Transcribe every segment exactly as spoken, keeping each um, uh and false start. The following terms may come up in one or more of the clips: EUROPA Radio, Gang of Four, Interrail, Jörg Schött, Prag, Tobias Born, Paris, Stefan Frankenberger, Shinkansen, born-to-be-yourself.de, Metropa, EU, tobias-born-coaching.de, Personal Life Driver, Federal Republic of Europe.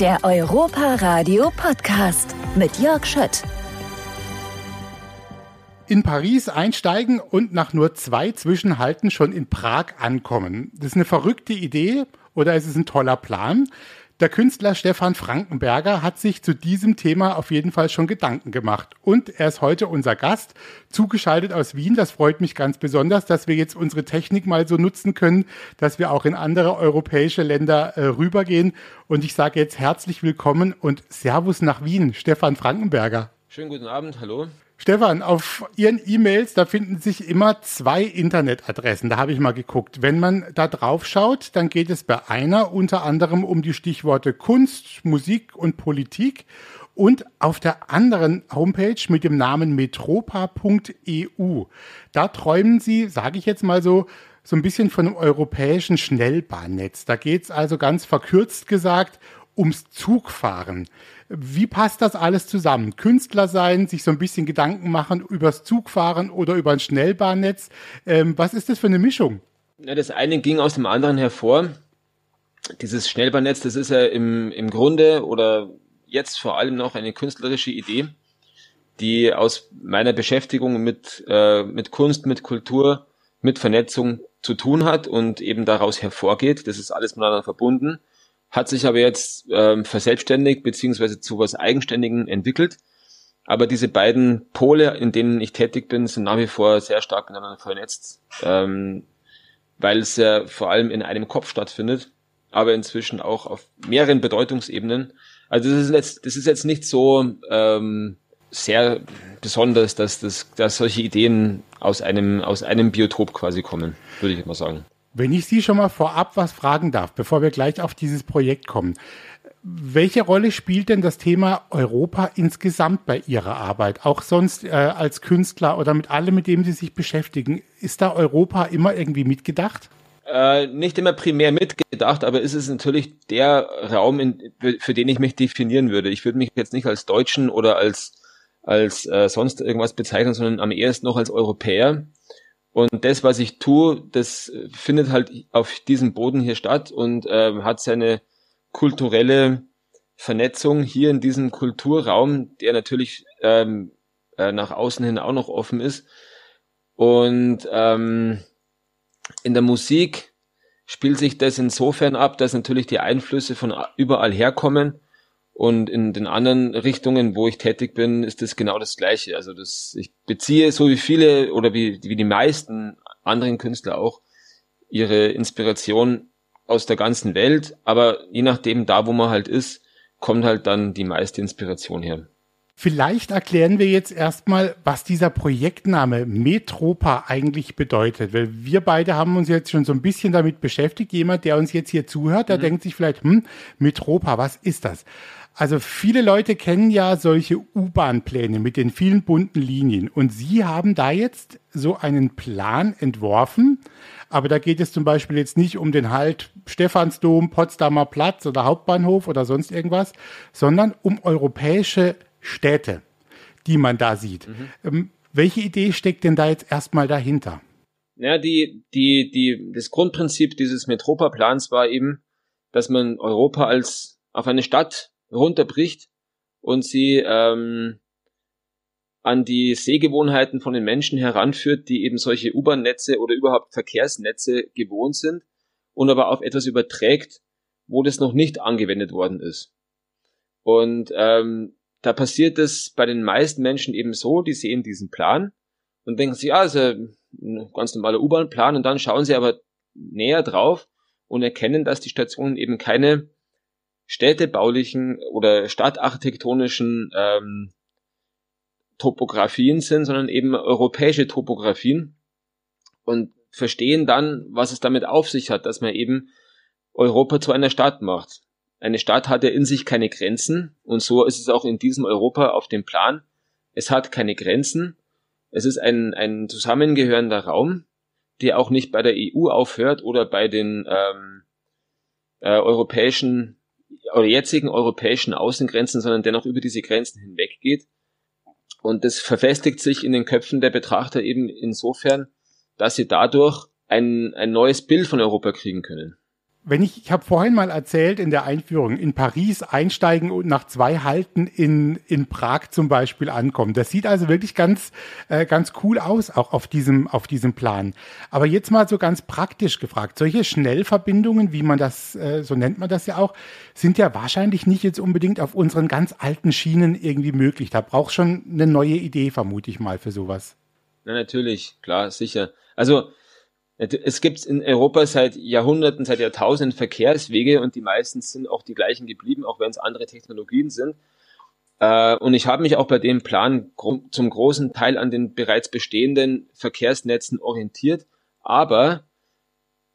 Der Europa Radio Podcast mit Jörg Schött. In Paris einsteigen und nach nur zwei Zwischenhalten schon in Prag ankommen. Das ist eine verrückte Idee oder ist es ein toller Plan? Der Künstler Stefan Frankenberger hat sich zu diesem Thema auf jeden Fall schon Gedanken gemacht. Und er ist heute unser Gast, zugeschaltet aus Wien. Das freut mich ganz besonders, dass wir jetzt unsere Technik mal so nutzen können, dass wir auch in andere europäische Länder äh, rübergehen. Und ich sage jetzt herzlich willkommen und Servus nach Wien, Stefan Frankenberger. Schönen guten Abend, hallo. Stefan, auf Ihren E-Mails, da finden sich immer zwei Internetadressen, da habe ich mal geguckt. Wenn man da drauf schaut, dann geht es bei einer unter anderem um die Stichworte Kunst, Musik und Politik und auf der anderen Homepage mit dem Namen Metropa Punkt E U. Da träumen Sie, sage ich jetzt mal so, so ein bisschen von einem europäischen Schnellbahnnetz. Da geht es also ganz verkürzt gesagt ums Zugfahren. Wie passt das alles zusammen? Künstler sein, sich so ein bisschen Gedanken machen übers Zugfahren oder über ein Schnellbahnnetz. Ähm, was ist das für eine Mischung? Ja, das eine ging aus dem anderen hervor. Dieses Schnellbahnnetz, das ist ja im, im Grunde oder jetzt vor allem noch eine künstlerische Idee, die aus meiner Beschäftigung mit, äh, mit Kunst, mit Kultur, mit Vernetzung zu tun hat und eben daraus hervorgeht. Das ist alles miteinander verbunden. Hat sich aber jetzt ähm, verselbstständigt beziehungsweise zu was Eigenständigem entwickelt. Aber diese beiden Pole, in denen ich tätig bin, sind nach wie vor sehr stark miteinander vernetzt, ähm, weil es ja vor allem in einem Kopf stattfindet, aber inzwischen auch auf mehreren Bedeutungsebenen. Also das ist jetzt, das ist jetzt nicht so ähm, sehr besonders, dass, das, dass solche Ideen aus einem, aus einem Biotop quasi kommen, würde ich mal sagen. Wenn ich Sie schon mal vorab was fragen darf, bevor wir gleich auf dieses Projekt kommen. Welche Rolle spielt denn das Thema Europa insgesamt bei Ihrer Arbeit? Auch sonst äh, als Künstler oder mit allem, mit dem Sie sich beschäftigen. Ist da Europa immer irgendwie mitgedacht? Äh, nicht immer primär mitgedacht, aber es ist natürlich der Raum, in, für den ich mich definieren würde. Ich würde mich jetzt nicht als Deutschen oder als, als äh, sonst irgendwas bezeichnen, sondern am ehesten noch als Europäer. Und das, was ich tue, das findet halt auf diesem Boden hier statt und äh, hat seine kulturelle Vernetzung hier in diesem Kulturraum, der natürlich ähm, äh, nach außen hin auch noch offen ist. Und ähm, in der Musik spielt sich das insofern ab, dass natürlich die Einflüsse von überall herkommen. Und in den anderen Richtungen, wo ich tätig bin, ist das genau das Gleiche. Also das, ich beziehe so wie viele oder wie, wie die meisten anderen Künstler auch ihre Inspiration aus der ganzen Welt. Aber je nachdem, da wo man halt ist, kommt halt dann die meiste Inspiration her. Vielleicht erklären wir jetzt erstmal, was dieser Projektname Metropa eigentlich bedeutet, weil wir beide haben uns jetzt schon so ein bisschen damit beschäftigt. Jemand, der uns jetzt hier zuhört, der mhm. denkt sich vielleicht, hm, Metropa, was ist das? Also viele Leute kennen ja solche U-Bahn-Pläne mit den vielen bunten Linien und Sie haben da jetzt so einen Plan entworfen, aber da geht es zum Beispiel jetzt nicht um den Halt Stephansdom, Potsdamer Platz oder Hauptbahnhof oder sonst irgendwas, sondern um europäische Städte, die man da sieht. Mhm. Ähm, welche Idee steckt denn da jetzt erstmal dahinter? Ja, die, die, die, das Grundprinzip dieses Metropa-Plans war eben, dass man Europa als auf eine Stadt runterbricht und sie ähm, an die Sehgewohnheiten von den Menschen heranführt, die eben solche U-Bahn-Netze oder überhaupt Verkehrsnetze gewohnt sind und aber auf etwas überträgt, wo das noch nicht angewendet worden ist. Und ähm, da passiert es bei den meisten Menschen eben so, die sehen diesen Plan und denken sich, ja, das ist ein ganz normaler U-Bahn-Plan und dann schauen sie aber näher drauf und erkennen, dass die Stationen eben keine städtebaulichen oder stadtarchitektonischen ähm, Topografien sind, sondern eben europäische Topografien und verstehen dann, was es damit auf sich hat, dass man eben Europa zu einer Stadt macht. Eine Stadt hat ja in sich keine Grenzen und so ist es auch in diesem Europa auf dem Plan. Es hat keine Grenzen, es ist ein, ein zusammengehörender Raum, der auch nicht bei der E U aufhört oder bei den ähm, äh, europäischen oder jetzigen europäischen Außengrenzen, sondern dennoch über diese Grenzen hinweg geht. Und das verfestigt sich in den Köpfen der Betrachter eben insofern, dass sie dadurch ein, ein neues Bild von Europa kriegen können. Wenn ich, ich habe vorhin mal erzählt in der Einführung, in Paris einsteigen und nach zwei Halten in in Prag zum Beispiel ankommen. Das sieht also wirklich ganz äh, ganz cool aus, auch auf diesem auf diesem Plan. Aber jetzt mal so ganz praktisch gefragt: Solche Schnellverbindungen, wie man das äh, so nennt man das ja auch, sind ja wahrscheinlich nicht jetzt unbedingt auf unseren ganz alten Schienen irgendwie möglich. Da braucht schon eine neue Idee, vermute ich mal, für sowas. Na natürlich, klar, sicher. Also es gibt in Europa seit Jahrhunderten, seit Jahrtausenden Verkehrswege und die meisten sind auch die gleichen geblieben, auch wenn es andere Technologien sind. Äh, und ich habe mich auch bei dem Plan gro- zum großen Teil an den bereits bestehenden Verkehrsnetzen orientiert, aber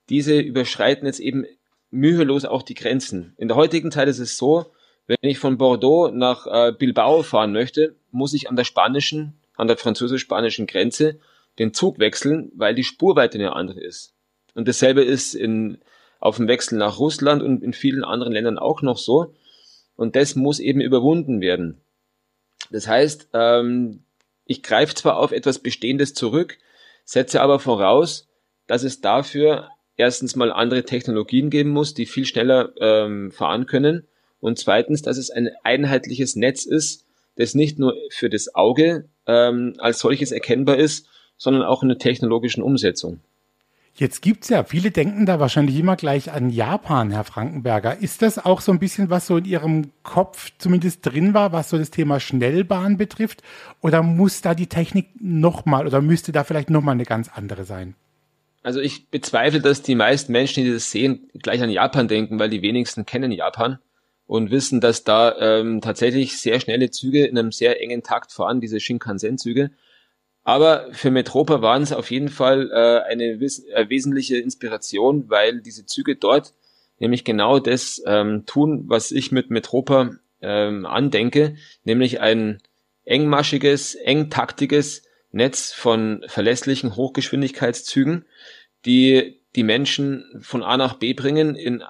diese überschreiten jetzt eben mühelos auch die Grenzen. In der heutigen Zeit ist es so, wenn ich von Bordeaux nach äh, Bilbao fahren möchte, muss ich an der spanischen, an der französisch-spanischen Grenze den Zug wechseln, weil die Spurweite eine andere ist. Und dasselbe ist in, auf dem Wechsel nach Russland und in vielen anderen Ländern auch noch so. Und das muss eben überwunden werden. Das heißt, ähm, ich greife zwar auf etwas Bestehendes zurück, setze aber voraus, dass es dafür erstens mal andere Technologien geben muss, die viel schneller ähm, fahren können. Und zweitens, dass es ein einheitliches Netz ist, das nicht nur für das Auge ähm, als solches erkennbar ist, sondern auch in der technologischen Umsetzung. Jetzt gibt's ja, viele denken da wahrscheinlich immer gleich an Japan, Herr Frankenberger. Ist das auch so ein bisschen, was so in Ihrem Kopf zumindest drin war, was so das Thema Schnellbahn betrifft? Oder muss da die Technik nochmal oder müsste da vielleicht nochmal eine ganz andere sein? Also ich bezweifle, dass die meisten Menschen, die das sehen, gleich an Japan denken, weil die wenigsten kennen Japan und wissen, dass da ähm, tatsächlich sehr schnelle Züge in einem sehr engen Takt fahren, diese Shinkansen-Züge. Aber für Metropa waren es auf jeden Fall äh, eine wes- äh, wesentliche Inspiration, weil diese Züge dort nämlich genau das ähm, tun, was ich mit Metropa ähm, andenke, nämlich ein engmaschiges, engtaktiges Netz von verlässlichen Hochgeschwindigkeitszügen, die die Menschen von A nach B bringen in,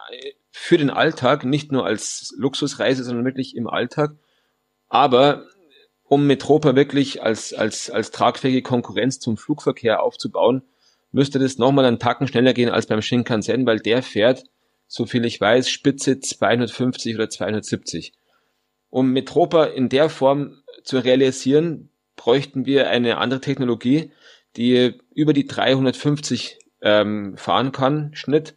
für den Alltag, nicht nur als Luxusreise, sondern wirklich im Alltag. Aber um Metropa wirklich als als als tragfähige Konkurrenz zum Flugverkehr aufzubauen, müsste das nochmal einen Tacken schneller gehen als beim Shinkansen, weil der fährt, soviel ich weiß, Spitze zweihundertfünfzig oder zweihundertsiebzig. Um Metropa in der Form zu realisieren, bräuchten wir eine andere Technologie, die über die dreihundertfünfzig ähm, fahren kann, Schnitt,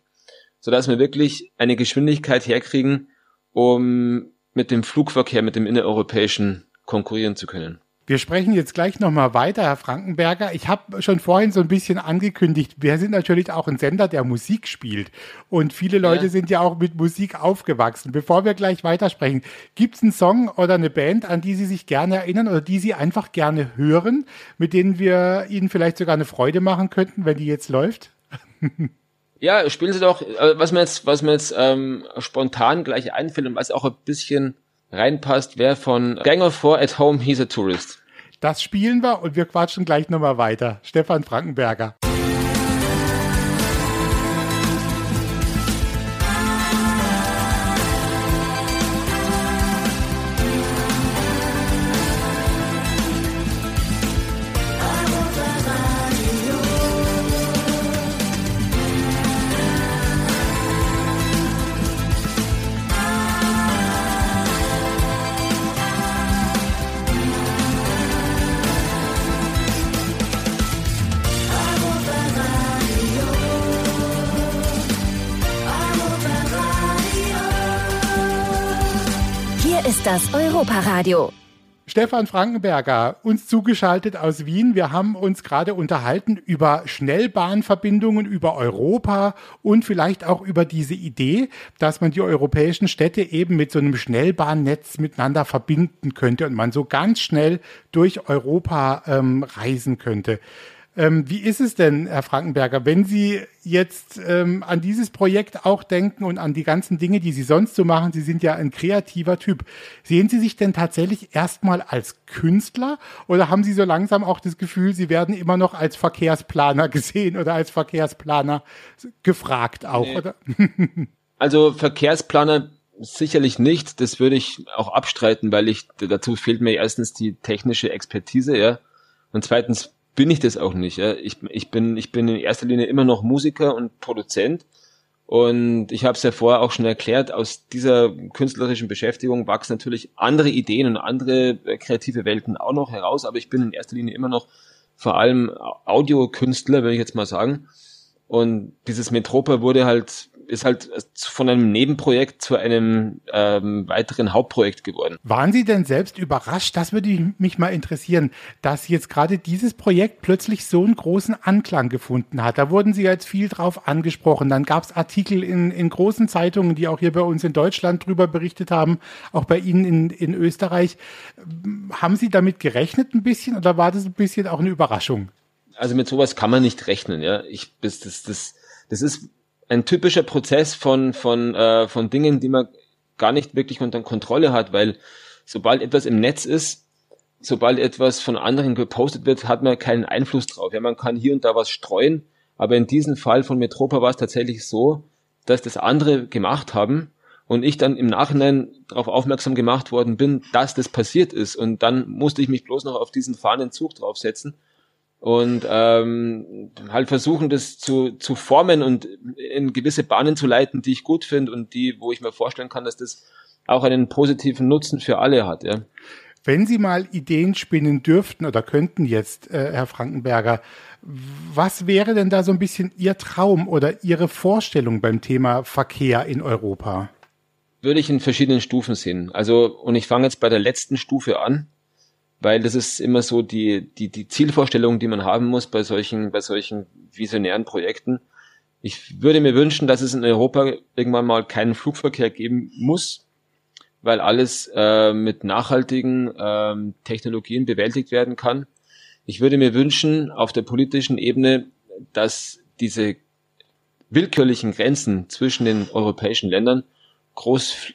sodass wir wirklich eine Geschwindigkeit herkriegen, um mit dem Flugverkehr, mit dem innereuropäischen konkurrieren zu können. Wir sprechen jetzt gleich nochmal weiter, Herr Frankenberger. Ich habe schon vorhin so ein bisschen angekündigt, wir sind natürlich auch ein Sender, der Musik spielt. Und viele Leute ja. sind ja auch mit Musik aufgewachsen. Bevor wir gleich weitersprechen, gibt es einen Song oder eine Band, an die Sie sich gerne erinnern oder die Sie einfach gerne hören, mit denen wir Ihnen vielleicht sogar eine Freude machen könnten, wenn die jetzt läuft? Ja, spielen Sie doch, was mir jetzt, was mir jetzt ähm, spontan gleich einfällt und was auch ein bisschen reinpasst, wer von Gang of Four At Home, He's a Tourist. Das spielen wir und wir quatschen gleich nochmal weiter. Stefan Frankenberger. Das Europa Radio. Stefan Frankenberger, uns zugeschaltet aus Wien. Wir haben uns gerade unterhalten über Schnellbahnverbindungen, über Europa und vielleicht auch über diese Idee, dass man die europäischen Städte eben mit so einem Schnellbahnnetz miteinander verbinden könnte und man so ganz schnell durch Europa ähm, reisen könnte. Ähm, wie ist es denn, Herr Frankenberger, wenn Sie jetzt ähm, an dieses Projekt auch denken und an die ganzen Dinge, die Sie sonst so machen, Sie sind ja ein kreativer Typ, sehen Sie sich denn tatsächlich erstmal als Künstler oder haben Sie so langsam auch das Gefühl, Sie werden immer noch als Verkehrsplaner gesehen oder als Verkehrsplaner gefragt auch? Nee. Oder? Also Verkehrsplaner sicherlich nicht, das würde ich auch abstreiten, weil ich dazu fehlt mir erstens die technische Expertise, ja, und zweitens bin ich das auch nicht. Ja. Ich, ich bin, ich bin in erster Linie immer noch Musiker und Produzent Und ich habe es ja vorher auch schon erklärt, aus dieser künstlerischen Beschäftigung wachsen natürlich andere Ideen und andere kreative Welten auch noch heraus, aber ich bin in erster Linie immer noch vor allem Audiokünstler, würde ich jetzt mal sagen. Und dieses Metropa wurde halt, ist halt von einem Nebenprojekt zu einem ähm, weiteren Hauptprojekt geworden. Waren Sie denn selbst überrascht? Das würde mich mal interessieren, dass jetzt gerade dieses Projekt plötzlich so einen großen Anklang gefunden hat. Da wurden Sie jetzt viel drauf angesprochen. Dann gab es Artikel in, in großen Zeitungen, die auch hier bei uns in Deutschland drüber berichtet haben, auch bei Ihnen in, in Österreich. Haben Sie damit gerechnet ein bisschen oder war das ein bisschen auch eine Überraschung? Also mit sowas kann man nicht rechnen, ja. Ich, das, das, das, das ist ein typischer Prozess von, von, äh, von Dingen, die man gar nicht wirklich unter Kontrolle hat, weil sobald etwas im Netz ist, sobald etwas von anderen gepostet wird, hat man keinen Einfluss drauf. Ja, man kann hier und da was streuen, aber in diesem Fall von Metropa war es tatsächlich so, dass das andere gemacht haben und ich dann im Nachhinein darauf aufmerksam gemacht worden bin, dass das passiert ist, und dann musste ich mich bloß noch auf diesen fahrenden Zug draufsetzen und ähm, halt versuchen, das zu zu formen und in gewisse Bahnen zu leiten, die ich gut finde und die, wo ich mir vorstellen kann, dass das auch einen positiven Nutzen für alle hat. Ja. Wenn Sie mal Ideen spinnen dürften oder könnten jetzt, äh, Herr Frankenberger, was wäre denn da so ein bisschen Ihr Traum oder Ihre Vorstellung beim Thema Verkehr in Europa? Würde ich in verschiedenen Stufen sehen. Also, und ich fange jetzt bei der letzten Stufe an, weil das ist immer so die, die, die Zielvorstellung, die man haben muss bei solchen, bei solchen visionären Projekten. Ich würde mir wünschen, dass es in Europa irgendwann mal keinen Flugverkehr geben muss, weil alles äh, mit nachhaltigen äh, Technologien bewältigt werden kann. Ich würde mir wünschen, auf der politischen Ebene, dass diese willkürlichen Grenzen zwischen den europäischen Ländern groß,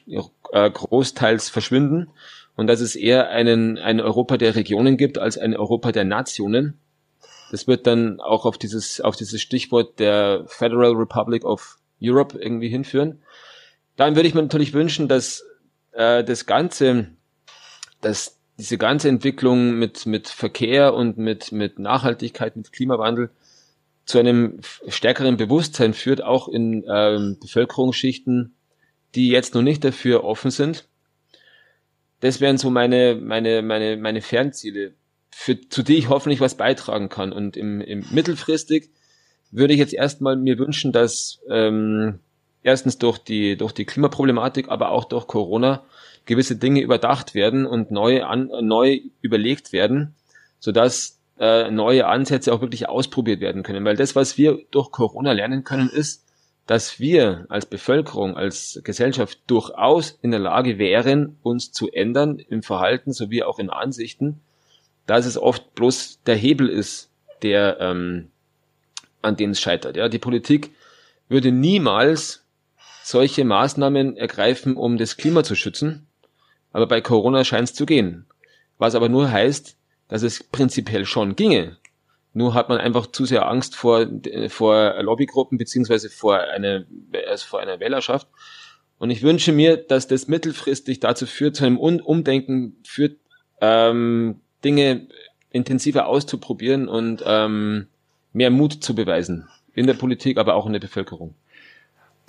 äh, großteils verschwinden. Und dass es eher einen, ein Europa der Regionen gibt als ein Europa der Nationen. Das wird dann auch auf dieses, auf dieses Stichwort der Federal Republic of Europe irgendwie hinführen. Dann würde ich mir natürlich wünschen, dass äh, das Ganze, dass diese ganze Entwicklung mit, mit Verkehr und mit, mit Nachhaltigkeit, mit Klimawandel zu einem stärkeren Bewusstsein führt, auch in ähm, Bevölkerungsschichten, die jetzt noch nicht dafür offen sind. Das wären so meine, meine, meine, meine Fernziele, für, zu die ich hoffentlich was beitragen kann. Und im, im mittelfristig würde ich jetzt erstmal mir wünschen, dass ähm, erstens durch die, durch die Klimaproblematik, aber auch durch Corona gewisse Dinge überdacht werden und neu, an, neu überlegt werden, sodass äh, neue Ansätze auch wirklich ausprobiert werden können. Weil das, was wir durch Corona lernen können, ist, dass wir als Bevölkerung, als Gesellschaft durchaus in der Lage wären, uns zu ändern im Verhalten sowie auch in Ansichten, dass es oft bloß der Hebel ist, der ähm, an dem es scheitert. Ja, die Politik würde niemals solche Maßnahmen ergreifen, um das Klima zu schützen, aber bei Corona scheint es zu gehen. Was aber nur heißt, dass es prinzipiell schon ginge. Nur hat man einfach zu sehr Angst vor, vor Lobbygruppen beziehungsweise vor einer, also vor einer Wählerschaft. Und ich wünsche mir, dass das mittelfristig dazu führt, zu einem Umdenken führt, ähm, Dinge intensiver auszuprobieren und ähm, mehr Mut zu beweisen. In der Politik, aber auch in der Bevölkerung.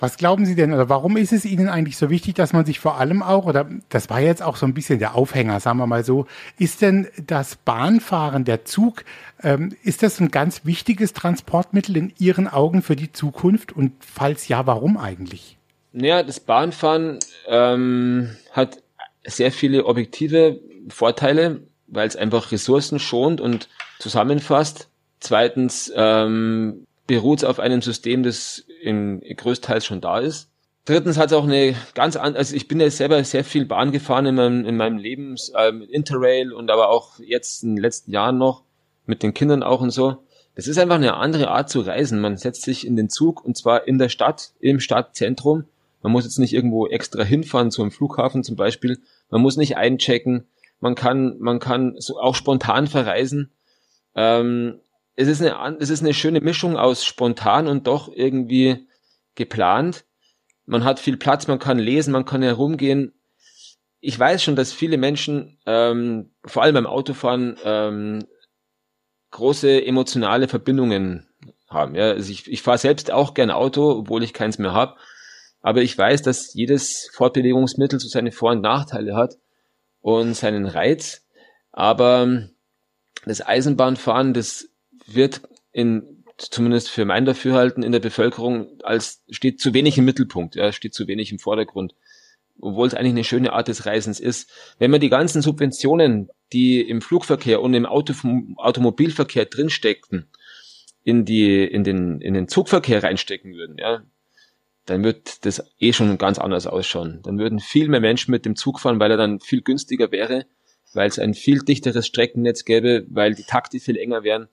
Was glauben Sie denn, oder warum ist es Ihnen eigentlich so wichtig, dass man sich vor allem auch, oder das war jetzt auch so ein bisschen der Aufhänger, sagen wir mal so, ist denn das Bahnfahren, der Zug, ähm, ist das ein ganz wichtiges Transportmittel in Ihren Augen für die Zukunft? Und falls ja, warum eigentlich? Naja, das Bahnfahren ähm, hat sehr viele objektive Vorteile, weil es einfach Ressourcen schont und zusammenfasst. Zweitens ähm, beruht es auf einem System, das im größtenteils schon da ist. Drittens hat es auch eine ganz andere, also ich bin ja selber sehr viel Bahn gefahren in meinem, in meinem Leben, äh, mit Interrail und aber auch jetzt in den letzten Jahren noch, mit den Kindern auch und so. Das ist einfach eine andere Art zu reisen. Man setzt sich in den Zug und zwar in der Stadt, im Stadtzentrum. Man muss jetzt nicht irgendwo extra hinfahren, zu einem Flughafen zum Beispiel. Man muss nicht einchecken. Man kann, man kann so auch spontan verreisen. Ähm, Es ist eine, es ist eine schöne Mischung aus spontan und doch irgendwie geplant. Man hat viel Platz, man kann lesen, man kann herumgehen. Ich weiß schon, dass viele Menschen, ähm, vor allem beim Autofahren, ähm, große emotionale Verbindungen haben. Ja, also ich, ich fahre selbst auch gern Auto, obwohl ich keins mehr habe. Aber ich weiß, dass jedes Fortbewegungsmittel so seine Vor- und Nachteile hat und seinen Reiz. Aber das Eisenbahnfahren, das wird in, zumindest für mein Dafürhalten, in der Bevölkerung als, steht zu wenig im Mittelpunkt, ja, steht zu wenig im Vordergrund. Obwohl es eigentlich eine schöne Art des Reisens ist. Wenn man die ganzen Subventionen, die im Flugverkehr und im Auto, Automobilverkehr drinsteckten, in die, in den, in den Zugverkehr reinstecken würden, ja, dann wird das eh schon ganz anders ausschauen. Dann würden viel mehr Menschen mit dem Zug fahren, weil er dann viel günstiger wäre, weil es ein viel dichteres Streckennetz gäbe, weil die Takte viel enger wären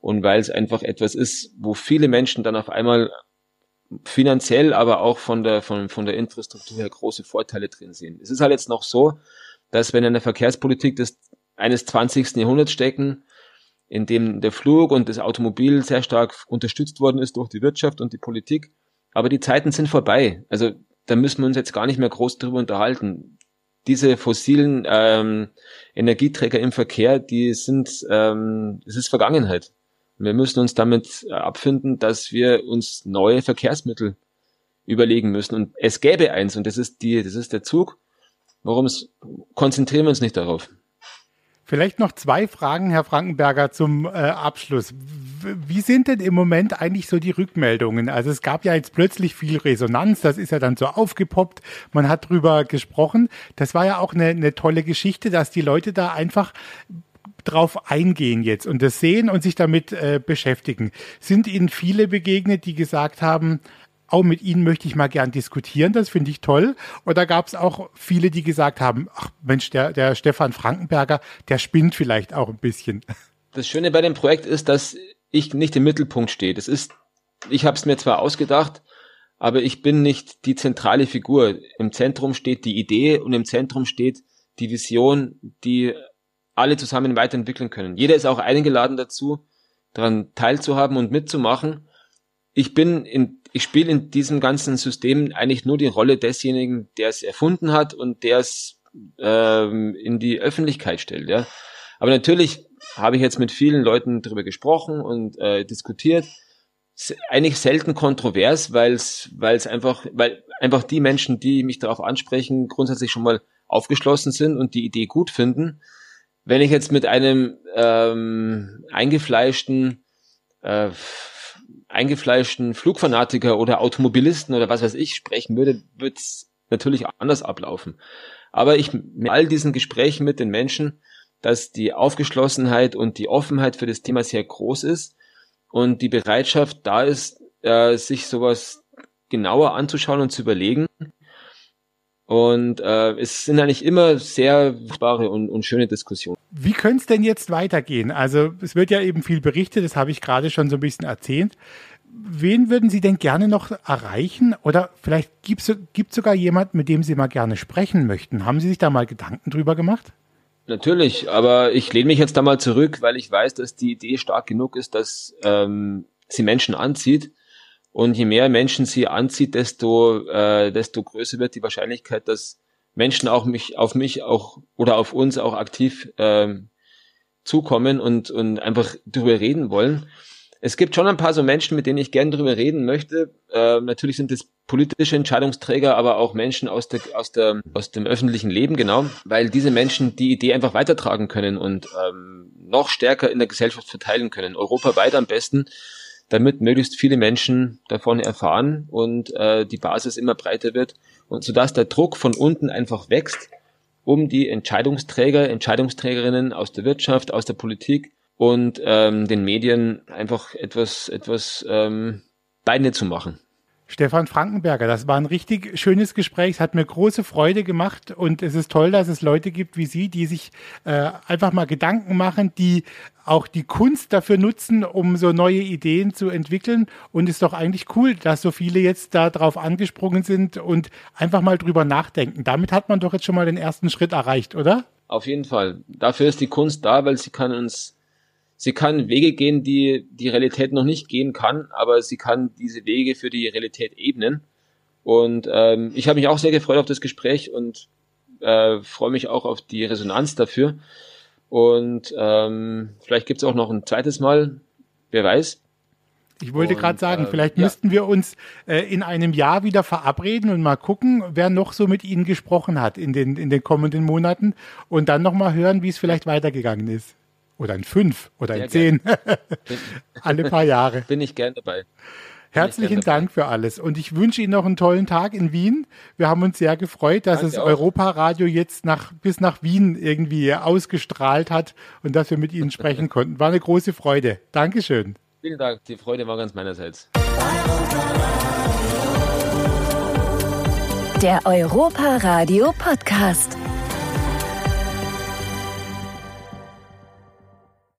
und weil es einfach etwas ist, wo viele Menschen dann auf einmal finanziell, aber auch von der, von, von der Infrastruktur her große Vorteile drin sehen. Es ist halt jetzt noch so, dass wenn in der Verkehrspolitik des eines zwanzigsten Jahrhunderts stecken, in dem der Flug und das Automobil sehr stark unterstützt worden ist durch die Wirtschaft und die Politik, aber die Zeiten sind vorbei. Also da müssen wir uns jetzt gar nicht mehr groß drüber unterhalten. Diese fossilen ähm, Energieträger im Verkehr, die sind, ähm, es ist Vergangenheit. Und wir müssen uns damit abfinden, dass wir uns neue Verkehrsmittel überlegen müssen. Und es gäbe eins, und das ist die, das ist der Zug. Warum es, konzentrieren wir uns nicht darauf? Vielleicht noch zwei Fragen, Herr Frankenberger, zum äh, Abschluss. W- wie sind denn im Moment eigentlich so die Rückmeldungen? Also es gab ja jetzt plötzlich viel Resonanz, das ist ja dann so aufgepoppt, man hat drüber gesprochen. Das war ja auch eine, eine tolle Geschichte, dass die Leute da einfach drauf eingehen jetzt und das sehen und sich damit äh, beschäftigen. Sind Ihnen viele begegnet, die gesagt haben, auch mit Ihnen möchte ich mal gern diskutieren, das finde ich toll. Oder gab es auch viele, die gesagt haben, ach Mensch, der, der Stefan Frankenberger, der spinnt vielleicht auch ein bisschen. Das Schöne bei dem Projekt ist, dass ich nicht im Mittelpunkt stehe. Das ist, ich habe es mir zwar ausgedacht, aber ich bin nicht die zentrale Figur. Im Zentrum steht die Idee und im Zentrum steht die Vision, die alle zusammen weiterentwickeln können. Jeder ist auch eingeladen dazu, daran teilzuhaben und mitzumachen. Ich bin in, ich spiele in diesem ganzen System eigentlich nur die Rolle desjenigen, der es erfunden hat und der es ähm, in die Öffentlichkeit stellt. Ja, aber natürlich habe ich jetzt mit vielen Leuten darüber gesprochen und äh, diskutiert. Eigentlich selten kontrovers, weil es, weil es einfach, weil einfach die Menschen, die mich darauf ansprechen, grundsätzlich schon mal aufgeschlossen sind und die Idee gut finden. Wenn ich jetzt mit einem ähm, eingefleischten äh, eingefleischten Flugfanatiker oder Automobilisten oder was weiß ich sprechen würde, würde es natürlich anders ablaufen. Aber ich mit all diesen Gesprächen mit den Menschen, dass die Aufgeschlossenheit und die Offenheit für das Thema sehr groß ist und die Bereitschaft da ist, äh, sich sowas genauer anzuschauen und zu überlegen. Und äh, es sind eigentlich immer sehr wahre und, und schöne Diskussionen. Wie könnte es denn jetzt weitergehen? Also es wird ja eben viel berichtet, das habe ich gerade schon so ein bisschen erzählt. Wen würden Sie denn gerne noch erreichen? Oder vielleicht gibt es sogar jemanden, mit dem Sie mal gerne sprechen möchten. Haben Sie sich da mal Gedanken drüber gemacht? Natürlich, aber ich lehne mich jetzt da mal zurück, weil ich weiß, dass die Idee stark genug ist, dass ähm, sie Menschen anzieht. Und je mehr Menschen sie anzieht, desto äh, desto größer wird die Wahrscheinlichkeit, dass Menschen auch mich auf mich auch oder auf uns auch aktiv ähm, zukommen und und einfach drüber reden wollen. Es gibt schon ein paar so Menschen, mit denen ich gerne drüber reden möchte. Äh, natürlich sind das politische Entscheidungsträger, aber auch Menschen aus der aus der aus dem öffentlichen Leben, genau, weil diese Menschen die Idee einfach weitertragen können und ähm, noch stärker in der Gesellschaft verteilen können, europaweit am besten, damit möglichst viele Menschen davon erfahren und äh, die Basis immer breiter wird und sodass der Druck von unten einfach wächst, um die Entscheidungsträger, Entscheidungsträgerinnen aus der Wirtschaft, aus der Politik und ähm, den Medien einfach etwas, etwas ähm, Beine zu machen. Stefan Frankenberger, das war ein richtig schönes Gespräch, es hat mir große Freude gemacht und es ist toll, dass es Leute gibt wie Sie, die sich äh, einfach mal Gedanken machen, die auch die Kunst dafür nutzen, um so neue Ideen zu entwickeln und es ist doch eigentlich cool, dass so viele jetzt da drauf angesprungen sind und einfach mal drüber nachdenken. Damit hat man doch jetzt schon mal den ersten Schritt erreicht, oder? Auf jeden Fall. Dafür ist die Kunst da, weil sie kann uns Sie kann Wege gehen, die die Realität noch nicht gehen kann, aber sie kann diese Wege für die Realität ebnen. Und ähm, ich habe mich auch sehr gefreut auf das Gespräch und äh, freue mich auch auf die Resonanz dafür. Und ähm, vielleicht gibt es auch noch ein zweites Mal, wer weiß. Ich wollte gerade sagen, äh, vielleicht ja. müssten wir uns äh, in einem Jahr wieder verabreden und mal gucken, wer noch so mit Ihnen gesprochen hat in den, in den kommenden Monaten und dann nochmal hören, wie es vielleicht weitergegangen ist. Oder in fünf oder in zehn. Alle paar Jahre. Bin ich gern dabei. Herzlichen Dank für alles und ich wünsche Ihnen noch einen tollen Tag in Wien. Wir haben uns sehr gefreut, dass es Europa Radio jetzt nach, bis nach Wien irgendwie ausgestrahlt hat und dass wir mit Ihnen sprechen konnten. War eine große Freude. Dankeschön. Vielen Dank, die Freude war ganz meinerseits. Der Europa Radio Podcast.